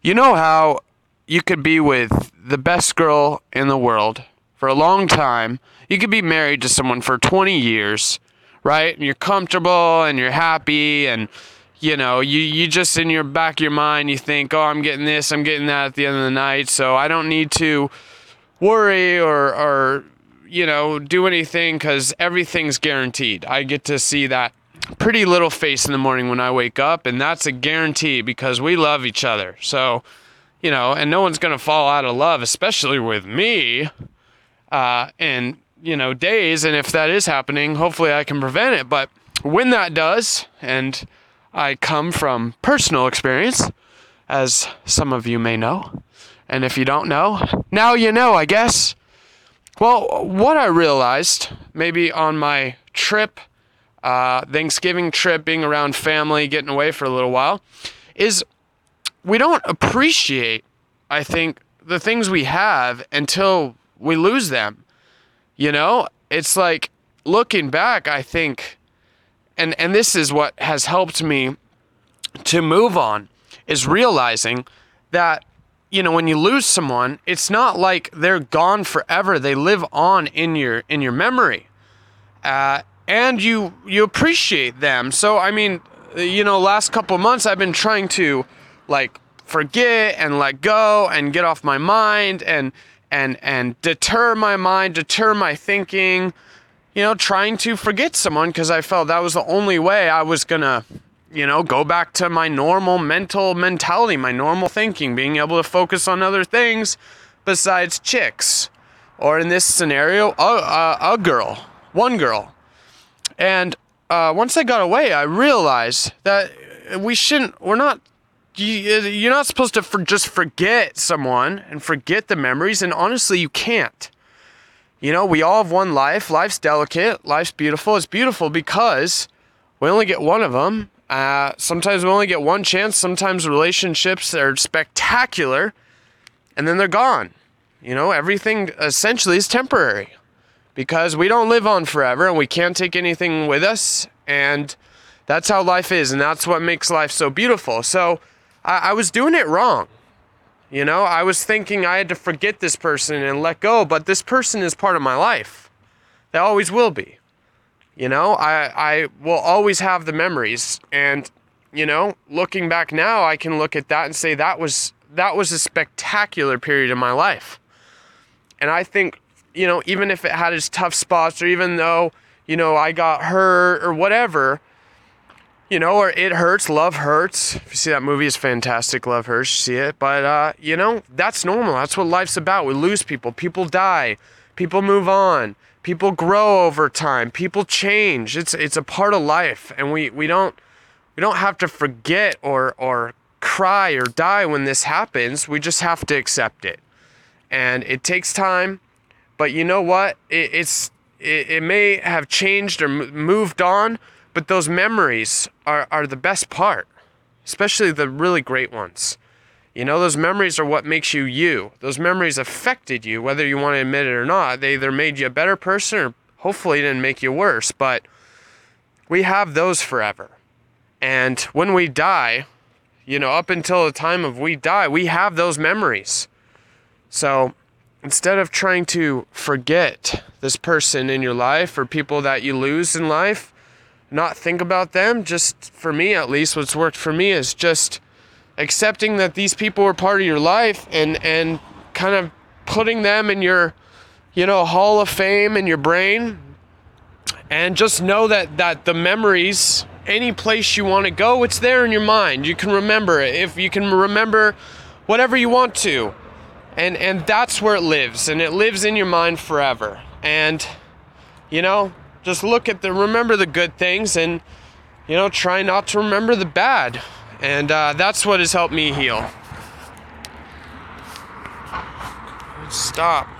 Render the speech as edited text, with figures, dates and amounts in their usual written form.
You know how you could be with the best girl in the world for a long time. You could be married to someone for 20 years, right? And you're comfortable and you're happy and, you know, you just in your back of your mind, you think, oh, I'm getting this, I'm getting that at the end of the night, so I don't need to worry or you know, do anything because everything's guaranteed. I get to see that pretty little face in the morning when I wake up, and that's a guarantee because we love each other. So, you know, and no one's going to fall out of love, especially with me, and, you know, days. And if that is happening, hopefully I can prevent it. But when that does, and I come from personal experience, as some of you may know, and if you don't know, now you know, I guess. Well, what I realized, maybe on my trip, Thanksgiving trip, being around family, getting away for a little while, is we don't appreciate, I think, the things we have until we lose them. You know, it's like looking back, I think, and this is what has helped me to move on, is realizing that, you know, when you lose someone, it's not like they're gone forever. They live on in your memory, and you appreciate them. So, I mean, you know, last couple of months I've been trying to like forget and let go and get off my mind and deter my mind, deter my thinking. You know, trying to forget someone because I felt that was the only way I was gonna, you know, go back to my normal mentality, my normal thinking, being able to focus on other things besides chicks, or in this scenario, one girl. And once I got away, I realized that you're not supposed to just forget someone and forget the memories, and honestly, you can't. You know, we all have one life. Life's delicate. Life's beautiful. It's beautiful because we only get one of them. Sometimes we only get one chance. Sometimes relationships are spectacular and then they're gone. You know, everything essentially is temporary because we don't live on forever and we can't take anything with us. And that's how life is. And that's what makes life so beautiful. So I was doing it wrong. You know, I was thinking I had to forget this person and let go, but this person is part of my life. They always will be. You know, I will always have the memories, and, you know, looking back now, I can look at that and say that was a spectacular period of my life. And I think, you know, even if it had its tough spots, or even though, you know, I got hurt or whatever, you know, or it hurts, love hurts. If you see that movie, it's fantastic, Love Hurts, you see it. But, you know, that's normal. That's what life's about. We lose people. People die. People move on. People grow over time. People change. It's a part of life, and we don't have to forget or cry or die when this happens. We just have to accept it, and it takes time. But you know what? It may have changed or moved on, but those memories are the best part, especially the really great ones. You know, those memories are what makes you you. Those memories affected you, whether you want to admit it or not. They either made you a better person or hopefully didn't make you worse. But we have those forever. And when we die, you know, up until the time of we die, we have those memories. So instead of trying to forget this person in your life or people that you lose in life, not think about them, just for me at least, what's worked for me is just accepting that these people were part of your life and kind of putting them in your, you know, hall of fame in your brain, and just know that the memories, any place you want to go, it's there in your mind. You can remember it. If you can remember whatever you want to, and that's where it lives, and it lives in your mind forever. And, you know, just look at remember the good things, and, you know, try not to remember the bad. And that's what has helped me heal. Stop.